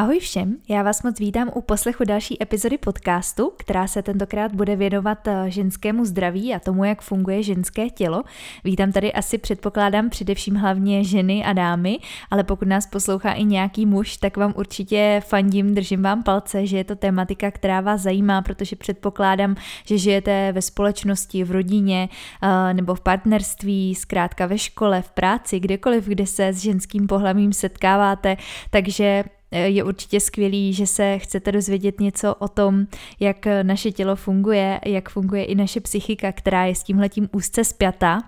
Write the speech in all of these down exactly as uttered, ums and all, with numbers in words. Ahoj všem, já vás moc vítám u poslechu další epizody podcastu, která se tentokrát bude věnovat ženskému zdraví a tomu, jak funguje ženské tělo. Vítám tady asi předpokládám především hlavně ženy a dámy, ale pokud nás poslouchá i nějaký muž, tak vám určitě fandím, držím vám palce, že je to tematika, která vás zajímá, protože předpokládám, že žijete ve společnosti, v rodině nebo v partnerství, zkrátka ve škole, v práci, kdekoliv, kde se s ženským pohlavím setkáváte, takže je určitě skvělý, že se chcete dozvědět něco o tom, jak naše tělo funguje, jak funguje i naše psychika, která je s tímhletím úzce spjatá.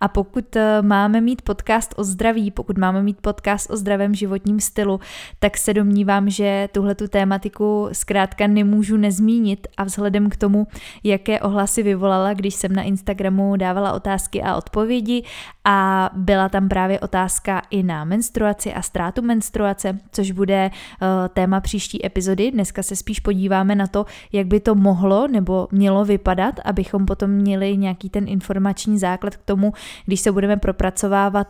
A pokud máme mít podcast o zdraví, pokud máme mít podcast o zdravém životním stylu, tak se domnívám, že tuhletu tématiku zkrátka nemůžu nezmínit a vzhledem k tomu, jaké ohlasy vyvolala, když jsem na Instagramu dávala otázky a odpovědi a byla tam právě otázka i na menstruaci a ztrátu menstruace, což bude téma příští epizody. Dneska se spíš podíváme na to, jak by to mohlo nebo mělo vypadat, abychom potom měli nějaký ten informační základ k tomu, když se budeme propracovávat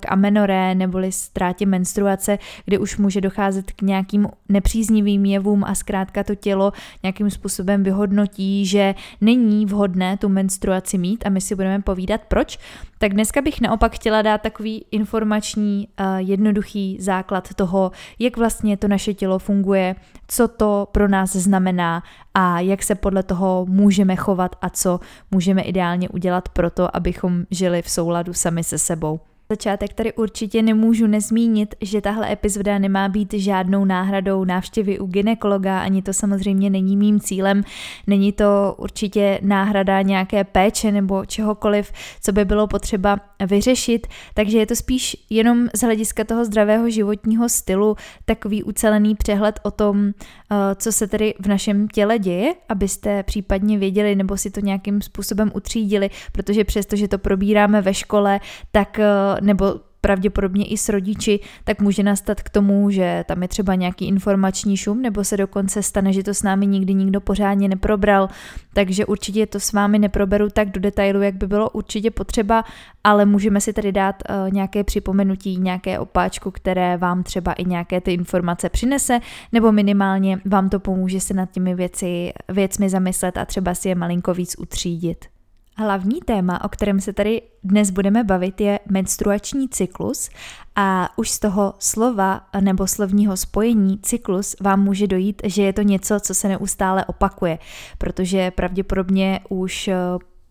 k amenoré neboli ztrátě menstruace, kdy už může docházet k nějakým nepříznivým jevům a zkrátka to tělo nějakým způsobem vyhodnotí, že není vhodné tu menstruaci mít a my si budeme povídat proč. Tak dneska bych naopak chtěla dát takový informační, jednoduchý základ toho, jak vlastně to naše tělo funguje, co to pro nás znamená a jak se podle toho můžeme chovat a co můžeme ideálně udělat pro to, abychom žili v souladu sami se sebou. Začátek tady určitě nemůžu nezmínit, že tahle epizoda nemá být žádnou náhradou návštěvy u gynekologa, ani to samozřejmě není mým cílem, není to určitě náhrada nějaké péče nebo čehokoliv, co by bylo potřeba vyřešit, takže je to spíš jenom z hlediska toho zdravého životního stylu takový ucelený přehled o tom, co se tedy v našem těle děje, abyste případně věděli nebo si to nějakým způsobem utřídili, protože přesto, že to probíráme ve škole, tak nebo pravděpodobně i s rodiči, tak může nastat k tomu, že tam je třeba nějaký informační šum, nebo se dokonce stane, že to s námi nikdy nikdo pořádně neprobral, takže určitě to s vámi neproberu tak do detailu, jak by bylo určitě potřeba, ale můžeme si tady dát uh, nějaké připomenutí, nějaké opáčku, které vám třeba i nějaké ty informace přinese, nebo minimálně vám to pomůže se nad těmi věci, věcmi zamyslet a třeba si je malinko víc utřídit. Hlavní téma, o kterém se tady dnes budeme bavit, je menstruační cyklus a už z toho slova nebo slovního spojení cyklus vám může dojít, že je to něco, co se neustále opakuje, protože pravděpodobně už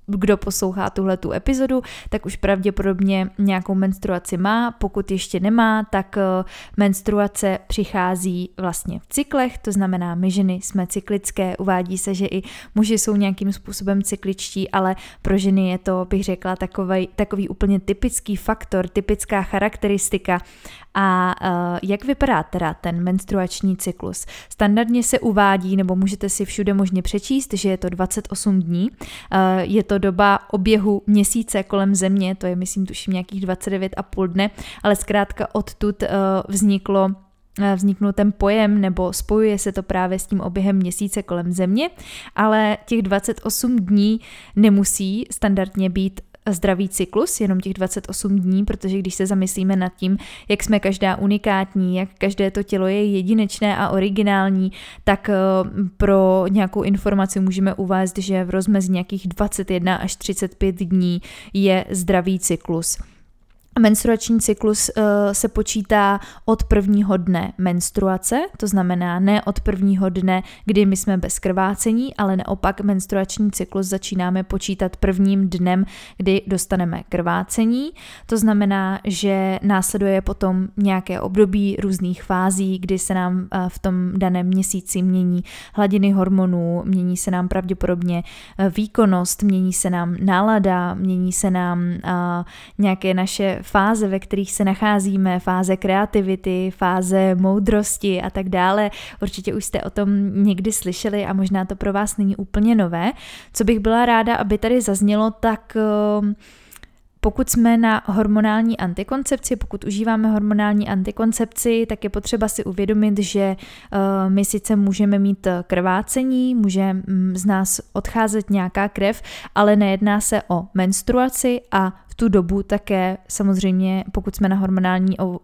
kdo poslouchá tuhletu epizodu, tak už pravděpodobně nějakou menstruaci má, pokud ještě nemá, tak menstruace přichází vlastně v cyklech, to znamená my ženy jsme cyklické, uvádí se, že i muži jsou nějakým způsobem cykličtí, ale pro ženy je to, bych řekla, takový, takový úplně typický faktor, typická charakteristika. A jak vypadá teda ten menstruační cyklus? Standardně se uvádí, nebo můžete si všude možně přečíst, že je to dvacet osm dní, je to doba oběhu měsíce kolem země, to je myslím tuším nějakých dvacet devět a půl dne, ale zkrátka odtud vzniklo vzniknul ten pojem, nebo spojuje se to právě s tím oběhem měsíce kolem země, ale těch dvacet osm dní nemusí standardně být zdravý cyklus, jenom těch dvacet osm dní, protože když se zamyslíme nad tím, jak jsme každá unikátní, jak každé to tělo je jedinečné a originální, tak pro nějakou informaci můžeme uvést, že v rozmezí nějakých dvacet jedna až třicet pět dní je zdravý cyklus. Menstruační cyklus uh, se počítá od prvního dne menstruace, to znamená ne od prvního dne, kdy my jsme bez krvácení, ale naopak menstruační cyklus začínáme počítat prvním dnem, kdy dostaneme krvácení. To znamená, že následuje potom nějaké období různých fází, kdy se nám uh, v tom daném měsíci mění hladiny hormonů, mění se nám pravděpodobně uh, výkonnost, mění se nám nálada, mění se nám uh, nějaké naše fáze, ve kterých se nacházíme, fáze kreativity, fáze moudrosti a tak dále. Určitě už jste o tom někdy slyšeli a možná to pro vás není úplně nové. Co bych byla ráda, aby tady zaznělo, tak pokud jsme na hormonální antikoncepci, pokud užíváme hormonální antikoncepci, tak je potřeba si uvědomit, že my sice můžeme mít krvácení, může z nás odcházet nějaká krev, ale nejedná se o menstruaci a v tu dobu také samozřejmě, pokud jsme na hormonální ov-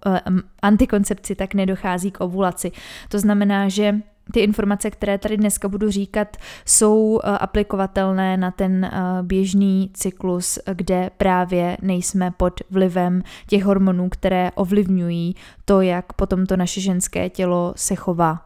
antikoncepci, tak nedochází k ovulaci. To znamená, že ty informace, které tady dneska budu říkat, jsou aplikovatelné na ten běžný cyklus, kde právě nejsme pod vlivem těch hormonů, které ovlivňují to, jak potom to naše ženské tělo se chová.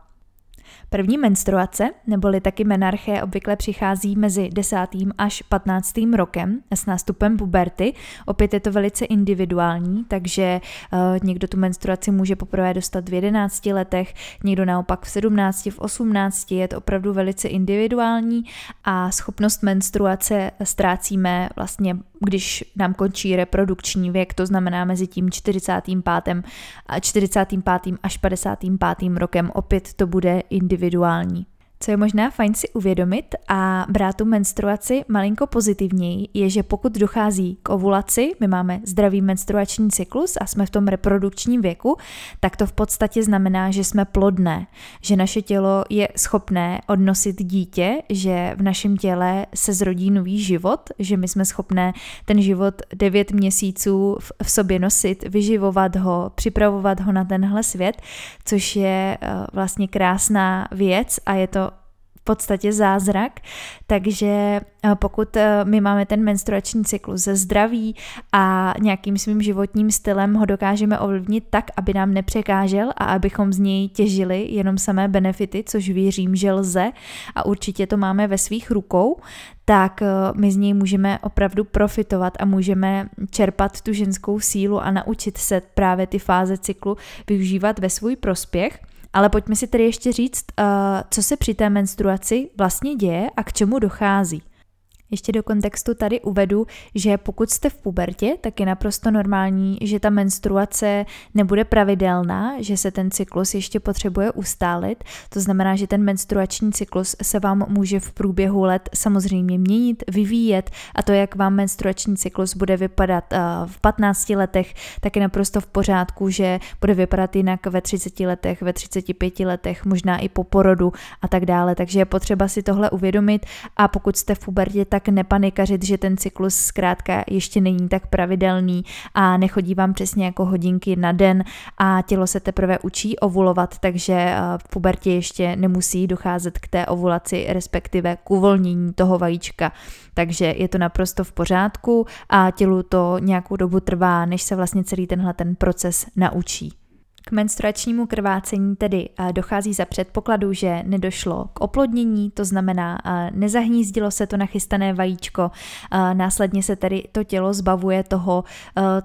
První menstruace, neboli taky menarché, obvykle přichází mezi desátým až patnáctým rokem s nástupem puberty. Opět je to velice individuální, takže uh, někdo tu menstruaci může poprvé dostat v jedenácti letech, někdo naopak v sedmnácti, v osmnácti, je to opravdu velice individuální a schopnost menstruace ztrácíme vlastně, když nám končí reprodukční věk, to znamená mezi tím čtyřicátým pátým až padesátým pátým rokem. Opět to bude individuální. Co je možná fajn si uvědomit a brát tu menstruaci malinko pozitivněji, je, že pokud dochází k ovulaci, my máme zdravý menstruační cyklus a jsme v tom reprodukčním věku, tak to v podstatě znamená, že jsme plodné, že naše tělo je schopné odnosit dítě, že v našem těle se zrodí nový život, že my jsme schopné ten život devět měsíců v sobě nosit, vyživovat ho, připravovat ho na tenhle svět, což je vlastně krásná věc a je to v podstatě zázrak, takže pokud my máme ten menstruační cyklus ze zdraví a nějakým svým životním stylem ho dokážeme ovlivnit tak, aby nám nepřekážel a abychom z něj těžili jenom samé benefity, což věřím, že lze a určitě to máme ve svých rukou, tak my z něj můžeme opravdu profitovat a můžeme čerpat tu ženskou sílu a naučit se právě ty fáze cyklu využívat ve svůj prospěch. Ale pojďme si tedy ještě říct, co se při té menstruaci vlastně děje a k čemu dochází. Ještě do kontextu tady uvedu, že pokud jste v pubertě, tak je naprosto normální, že ta menstruace nebude pravidelná, že se ten cyklus ještě potřebuje ustálit. To znamená, že ten menstruační cyklus se vám může v průběhu let samozřejmě měnit, vyvíjet a to, jak vám menstruační cyklus bude vypadat v patnácti letech, tak je naprosto v pořádku, že bude vypadat jinak ve třiceti letech, ve třiceti pěti letech, možná i po porodu a tak dále. Takže je potřeba si tohle uvědomit a pokud jste v pubertě, tak nepanikařit, že ten cyklus zkrátka ještě není tak pravidelný a nechodí vám přesně jako hodinky na den a tělo se teprve učí ovulovat, takže v pubertě ještě nemusí docházet k té ovulaci, respektive k uvolnění toho vajíčka. Takže je to naprosto v pořádku a tělu to nějakou dobu trvá, než se vlastně celý tenhle ten proces naučí. K menstruačnímu krvácení tedy dochází za předpokladu, že nedošlo k oplodnění, to znamená nezahnízdilo se to nachystané vajíčko, následně se tedy to tělo zbavuje toho,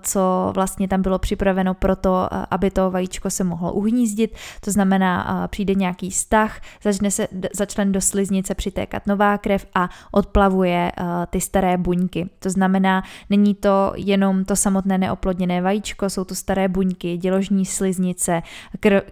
co vlastně tam bylo připraveno pro to, aby to vajíčko se mohlo uhnízdit, to znamená přijde nějaký stah, začne se začlen do sliznice přitékat nová krev a odplavuje ty staré buňky. To znamená, není to jenom to samotné neoplodněné vajíčko, jsou to staré buňky, děložní sliznice,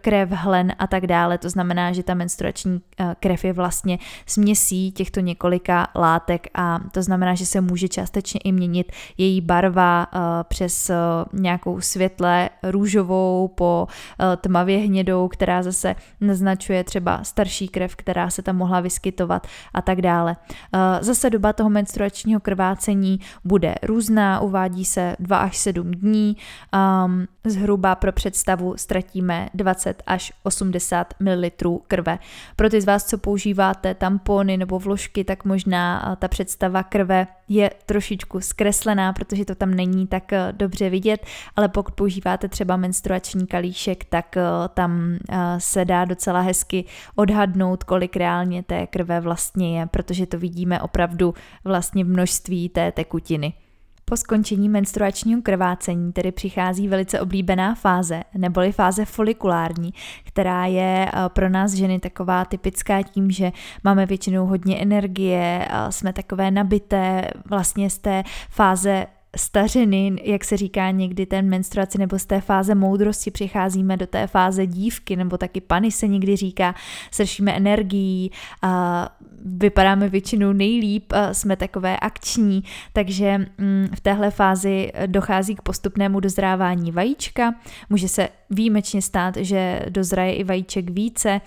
krev, hlen a tak dále. To znamená, že ta menstruační krev je vlastně směsí těchto několika látek a to znamená, že se může částečně i měnit její barva přes nějakou světle růžovou po tmavě hnědou, která zase naznačuje třeba starší krev, která se tam mohla vyskytovat a tak dále. Zase doba toho menstruačního krvácení bude různá, uvádí se dva až sedm dní, zhruba pro představu ztratíme dvacet až osmdesát mililitrů krve. Pro ty z vás, co používáte tampony nebo vložky, tak možná ta představa krve je trošičku zkreslená, protože to tam není tak dobře vidět, ale pokud používáte třeba menstruační kalíšek, tak tam se dá docela hezky odhadnout, kolik reálně té krve vlastně je, protože to vidíme opravdu vlastně v množství té tekutiny. Po skončení menstruačního krvácení tedy přichází velice oblíbená fáze, neboli fáze folikulární, která je pro nás ženy taková typická tím, že máme většinou hodně energie, jsme takové nabité, vlastně z té fáze stařiny, jak se říká někdy ten menstruaci, nebo z té fáze moudrosti přicházíme do té fáze dívky, nebo taky pany se někdy říká, sršíme energií, a vypadáme většinou nejlíp, jsme takové akční, takže v téhle fázi dochází k postupnému dozrávání vajíčka, může se výjimečně stát, že dozraje i vajíček více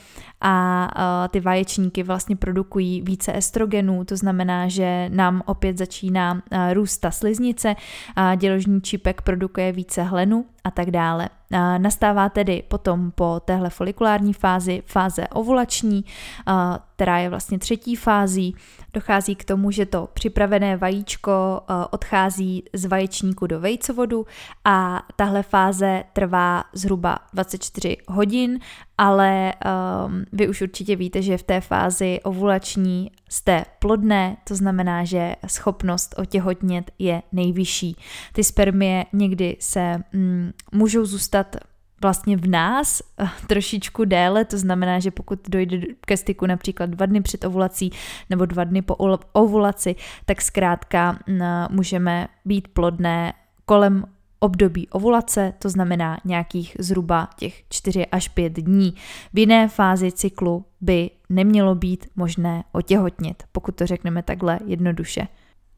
a ty vaječníky vlastně produkují více estrogenů, to znamená, že nám opět začíná růst ta sliznice, děložní čípek produkuje více hlenu a tak dále. Nastává tedy potom po téhle folikulární fázi fáze ovulační, která je vlastně třetí fází. Dochází k tomu, že to připravené vajíčko odchází z vaječníku do vejcovodu a tahle fáze trvá zhruba dvacet čtyři hodin, ale um, vy už určitě víte, že v té fázi ovulační jste plodné, to znamená, že schopnost otěhotnět je nejvyšší. Ty spermie někdy se mm, můžou zůstat vlastně v nás trošičku déle, to znamená, že pokud dojde ke styku například dva dny před ovulací nebo dva dny po ovulaci, tak zkrátka můžeme být plodné kolem období ovulace, to znamená nějakých zhruba těch čtyři až pět dní. V jiné fázi cyklu by nemělo být možné otěhotnit, pokud to řekneme takhle jednoduše.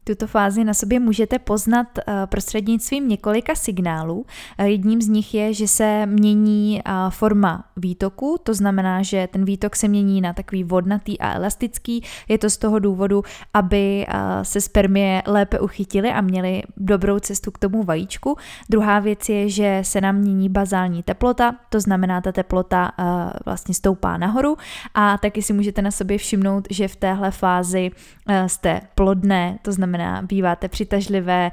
Tuto fázi na sobě můžete poznat prostřednictvím několika signálů. Jedním z nich je, že se mění forma výtoku, to znamená, že ten výtok se mění na takový vodnatý a elastický. Je to z toho důvodu, aby se spermie lépe uchytily a měly dobrou cestu k tomu vajíčku. Druhá věc je, že se nám mění bazální teplota, to znamená, ta teplota vlastně stoupá nahoru a taky si můžete na sobě všimnout, že v téhle fázi jste plodné, to znamená, býváte přitažlivé,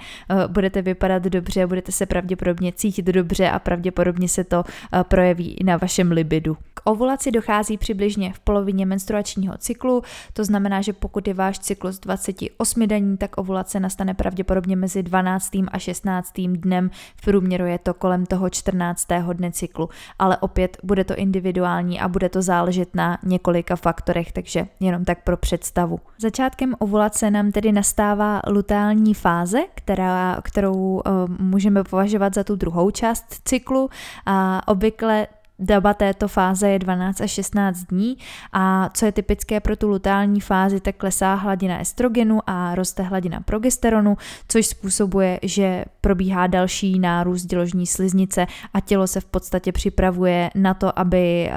budete vypadat dobře, budete se pravděpodobně cítit dobře a pravděpodobně se to projeví i na vašem libidu. K ovulaci dochází přibližně v polovině menstruačního cyklu, to znamená, že pokud je váš cyklus dvacet osm denní, tak ovulace nastane pravděpodobně mezi dvanáctým a šestnáctým dnem, v průměru je to kolem toho čtrnáctého dne cyklu, ale opět bude to individuální a bude to záležet na několika faktorech, takže jenom tak pro představu. Začátkem ovulace nám tedy nastává luteální fáze, která, kterou uh, můžeme považovat za tu druhou část cyklu. A obvykle doba této fáze je dvanáct až šestnáct dní a co je typické pro tu luteální fázi, tak klesá hladina estrogenu a roste hladina progesteronu, což způsobuje, že probíhá další nárůst děložní sliznice a tělo se v podstatě připravuje na to, aby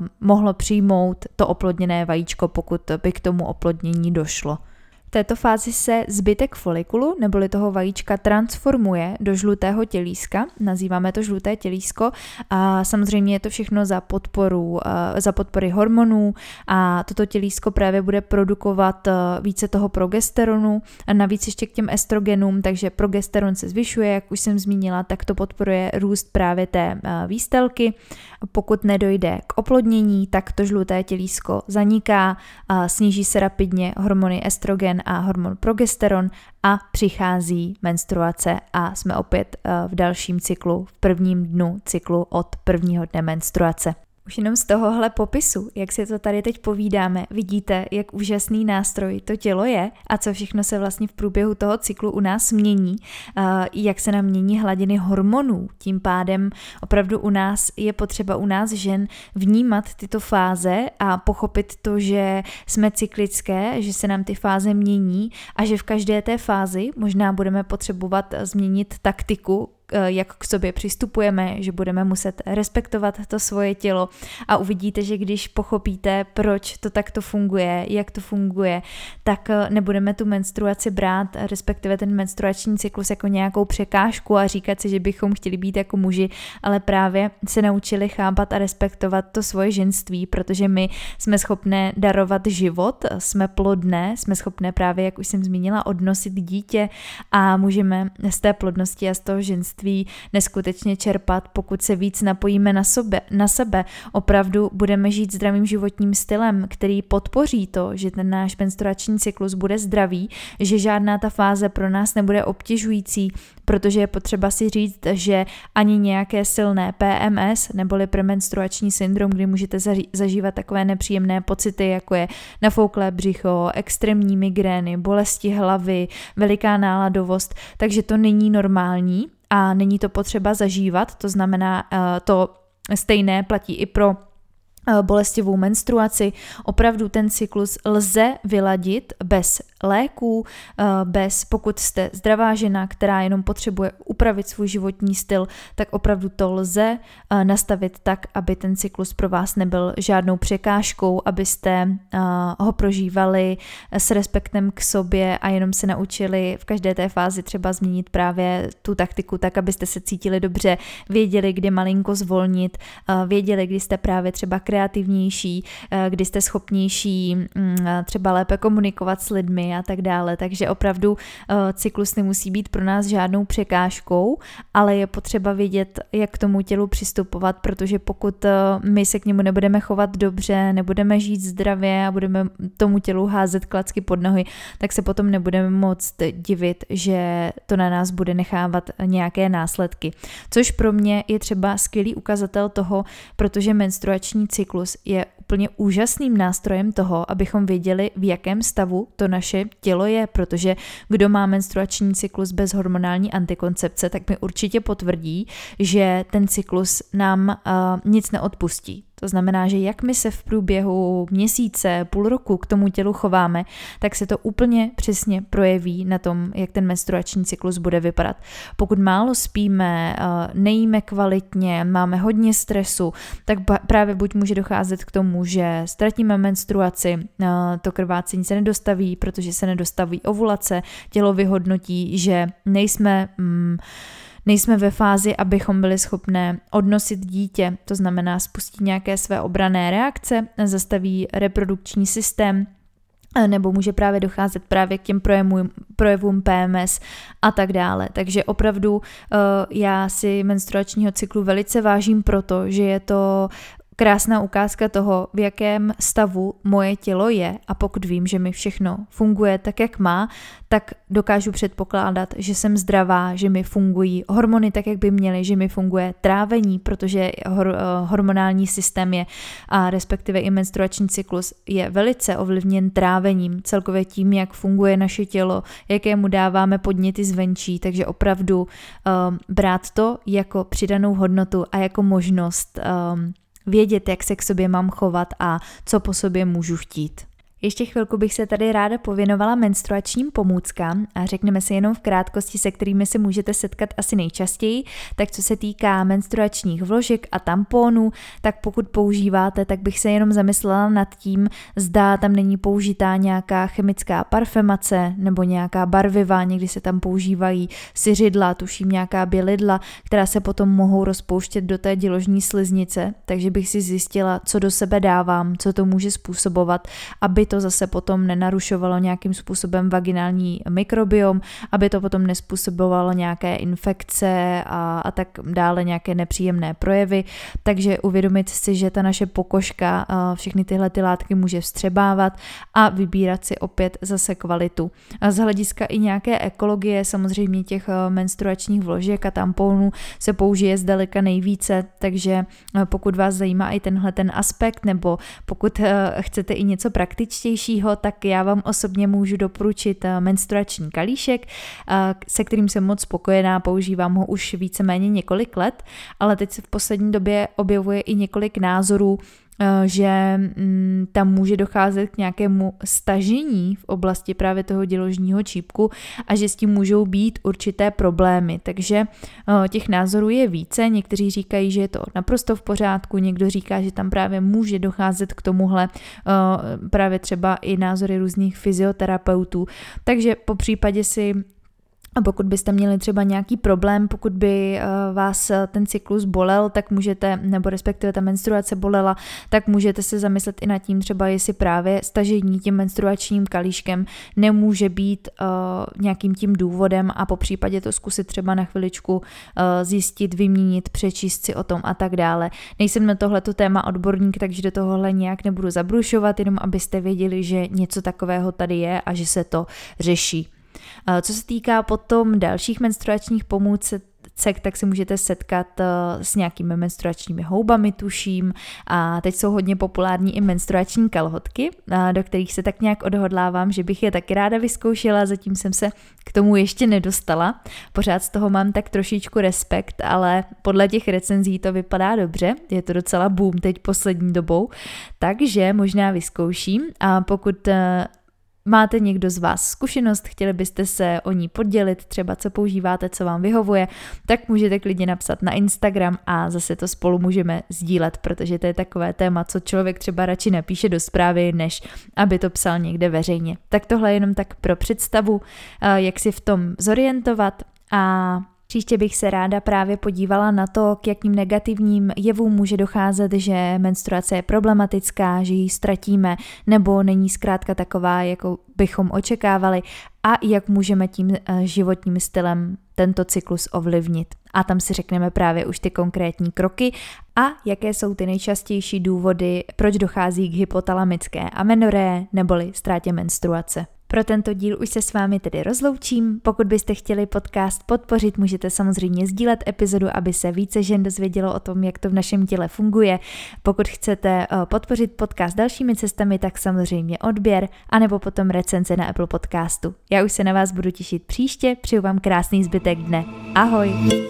uh, mohlo přijmout to oplodněné vajíčko, pokud by k tomu oplodnění došlo. V této fázi se zbytek folikulu neboli toho vajíčka transformuje do žlutého tělíska, nazýváme to žluté tělísko a samozřejmě je to všechno za, podporu, za podpory hormonů a toto tělísko právě bude produkovat více toho progesteronu a navíc ještě k těm estrogenům, takže progesteron se zvyšuje, jak už jsem zmínila, tak to podporuje růst právě té výstelky. Pokud nedojde k oplodnění, tak to žluté tělísko zaniká, sníží se rapidně hormony estrogen a hormon progesteron a přichází menstruace a jsme opět v dalším cyklu, v prvním dnu cyklu od prvního dne menstruace. Už jenom z tohohle popisu, jak si to tady teď povídáme, vidíte, jak úžasný nástroj to tělo je a co všechno se vlastně v průběhu toho cyklu u nás mění, jak se nám mění hladiny hormonů. Tím pádem opravdu u nás je potřeba u nás žen vnímat tyto fáze a pochopit to, že jsme cyklické, že se nám ty fáze mění a že v každé té fázi možná budeme potřebovat změnit taktiku, jak k sobě přistupujeme, že budeme muset respektovat to svoje tělo a uvidíte, že když pochopíte, proč to takto funguje, jak to funguje, tak nebudeme tu menstruaci brát, respektive ten menstruační cyklus jako nějakou překážku a říkat si, že bychom chtěli být jako muži, ale právě se naučili chápat a respektovat to svoje ženství, protože my jsme schopné darovat život, jsme plodné, jsme schopné právě, jak už jsem zmínila, odnosit dítě a můžeme z té plodnosti a z toho ženství neskutečně čerpat, pokud se víc napojíme na sebe, na sebe. Opravdu budeme žít zdravým životním stylem, který podpoří to, že ten náš menstruační cyklus bude zdravý, že žádná ta fáze pro nás nebude obtěžující, protože je potřeba si říct, že ani nějaké silné P M S neboli premenstruační syndrom, kdy můžete zažívat takové nepříjemné pocity, jako je nafouklé břicho, extrémní migrény, bolesti hlavy, veliká náladovost, takže to není normální a není to potřeba zažívat, to znamená to stejné platí i pro bolestivou menstruaci. Opravdu ten cyklus lze vyladit bez léků, bez, pokud jste zdravá žena, která jenom potřebuje upravit svůj životní styl, tak opravdu to lze nastavit tak, aby ten cyklus pro vás nebyl žádnou překážkou, abyste ho prožívali s respektem k sobě a jenom se naučili v každé té fázi třeba změnit právě tu taktiku tak, abyste se cítili dobře, věděli, kdy malinko zvolnit, věděli, kdy jste právě třeba kreativnější, kdy jste schopnější třeba lépe komunikovat s lidmi a tak dále. Takže opravdu cyklus nemusí být pro nás žádnou překážkou, ale je potřeba vědět, jak k tomu tělu přistupovat, protože pokud my se k němu nebudeme chovat dobře, nebudeme žít zdravě a budeme tomu tělu házet klacky pod nohy, tak se potom nebudeme moc divit, že to na nás bude nechávat nějaké následky. Což pro mě je třeba skvělý ukazatel toho, protože menstruační cyklus je úplně úžasným nástrojem toho, abychom věděli, v jakém stavu to naše tělo je, protože kdo má menstruační cyklus bez hormonální antikoncepce, tak mi určitě potvrdí, že ten cyklus nám uh, nic neodpustí. To znamená, že jak my se v průběhu měsíce, půl roku k tomu tělu chováme, tak se to úplně přesně projeví na tom, jak ten menstruační cyklus bude vypadat. Pokud málo spíme, nejíme kvalitně, máme hodně stresu, tak právě buď může docházet k tomu, že ztratíme menstruaci, to krvácení se nedostaví, protože se nedostaví ovulace, tělo vyhodnotí, že nejsme... Mm, Nejsme ve fázi, abychom byli schopné odnosit dítě, to znamená spustí nějaké své obranné reakce, zastaví reprodukční systém, nebo může právě docházet právě k těm projevům, projevům P M S a tak dále. Takže opravdu já si menstruačního cyklu velice vážím proto, že je to krásná ukázka toho, v jakém stavu moje tělo je, a pokud vím, že mi všechno funguje tak, jak má, tak dokážu předpokládat, že jsem zdravá, že mi fungují hormony tak, jak by měly, že mi funguje trávení, protože hor- hormonální systém je a respektive i menstruační cyklus je velice ovlivněn trávením, celkově tím, jak funguje naše tělo, jakému dáváme podněty zvenčí, takže opravdu um, brát to jako přidanou hodnotu a jako možnost um, vědět, jak se k sobě mám chovat a co po sobě můžu chtít. Ještě chvilku bych se tady ráda pověnovala menstruačním pomůckám a řekneme si jenom v krátkosti, se kterými se můžete setkat asi nejčastěji. Tak co se týká menstruačních vložek a tamponů, tak pokud používáte, tak bych se jenom zamyslela nad tím, zda tam není použitá nějaká chemická parfemace nebo nějaká barviva, někdy se tam používají syřidla, tuším nějaká bělidla, která se potom mohou rozpouštět do té děložní sliznice, takže bych si zjistila, co do sebe dávám, co to může způsobovat, aby to zase potom nenarušovalo nějakým způsobem vaginální mikrobiom, aby to potom nespůsobovalo nějaké infekce a, a tak dále, nějaké nepříjemné projevy. Takže uvědomit si, že ta naše pokožka všechny tyhle ty látky může vstřebávat a vybírat si opět zase kvalitu. A z hlediska i nějaké ekologie, samozřejmě těch menstruačních vložek a tamponů se použije zdaleka nejvíce, takže pokud vás zajímá i tenhle ten aspekt, nebo pokud chcete i něco praktičit, tak já vám osobně můžu doporučit menstruační kalíšek, se kterým jsem moc spokojená, používám ho už víceméně několik let, ale teď se v poslední době objevuje i několik názorů, že tam může docházet k nějakému stažení v oblasti právě toho děložního čípku a že s tím můžou být určité problémy. Takže těch názorů je více, někteří říkají, že je to naprosto v pořádku, někdo říká, že tam právě může docházet k tomuhle, právě třeba i názory různých fyzioterapeutů. Takže po případě si A pokud byste měli třeba nějaký problém, pokud by vás ten cyklus bolel, tak můžete, nebo respektive ta menstruace bolela, tak můžete se zamyslet i nad tím třeba, jestli právě stažení tím menstruačním kalíškem nemůže být uh, nějakým tím důvodem a po případě to zkusit třeba na chviličku uh, zjistit, vyměnit, přečíst si o tom a tak dále. Nejsem na tohleto téma odborník, takže do tohohle nějak nebudu zabrušovat, jenom abyste věděli, že něco takového tady je a že se to řeší. Co se týká potom dalších menstruačních pomůcek, cek, tak se můžete setkat s nějakými menstruačními houbami, tuším. A teď jsou hodně populární i menstruační kalhotky, do kterých se tak nějak odhodlávám, že bych je taky ráda vyzkoušela, zatím jsem se k tomu ještě nedostala. Pořád z toho mám tak trošičku respekt, ale podle těch recenzí to vypadá dobře, je to docela boom teď poslední dobou, takže možná vyzkouším a pokud máte někdo z vás zkušenost, chtěli byste se o ní podělit, třeba co používáte, co vám vyhovuje, tak můžete klidně napsat na Instagram a zase to spolu můžeme sdílet, protože to je takové téma, co člověk třeba radši napíše do zprávy, než aby to psal někde veřejně. Tak tohle je jenom tak pro představu, jak si v tom zorientovat a příště bych se ráda právě podívala na to, k jakým negativním jevům může docházet, že menstruace je problematická, že ji ztratíme nebo není zkrátka taková, jakou bychom očekávali a jak můžeme tím životním stylem tento cyklus ovlivnit. A tam si řekneme právě už ty konkrétní kroky a jaké jsou ty nejčastější důvody, proč dochází k hypotalamické amenoré neboli ztrátě menstruace. Pro tento díl už se s vámi tedy rozloučím. Pokud byste chtěli podcast podpořit, můžete samozřejmě sdílet epizodu, aby se více žen dozvědělo o tom, jak to v našem těle funguje. Pokud chcete podpořit podcast dalšími cestami, tak samozřejmě odběr, anebo potom recenze na Apple Podcastu. Já už se na vás budu těšit příště, přeju vám krásný zbytek dne. Ahoj!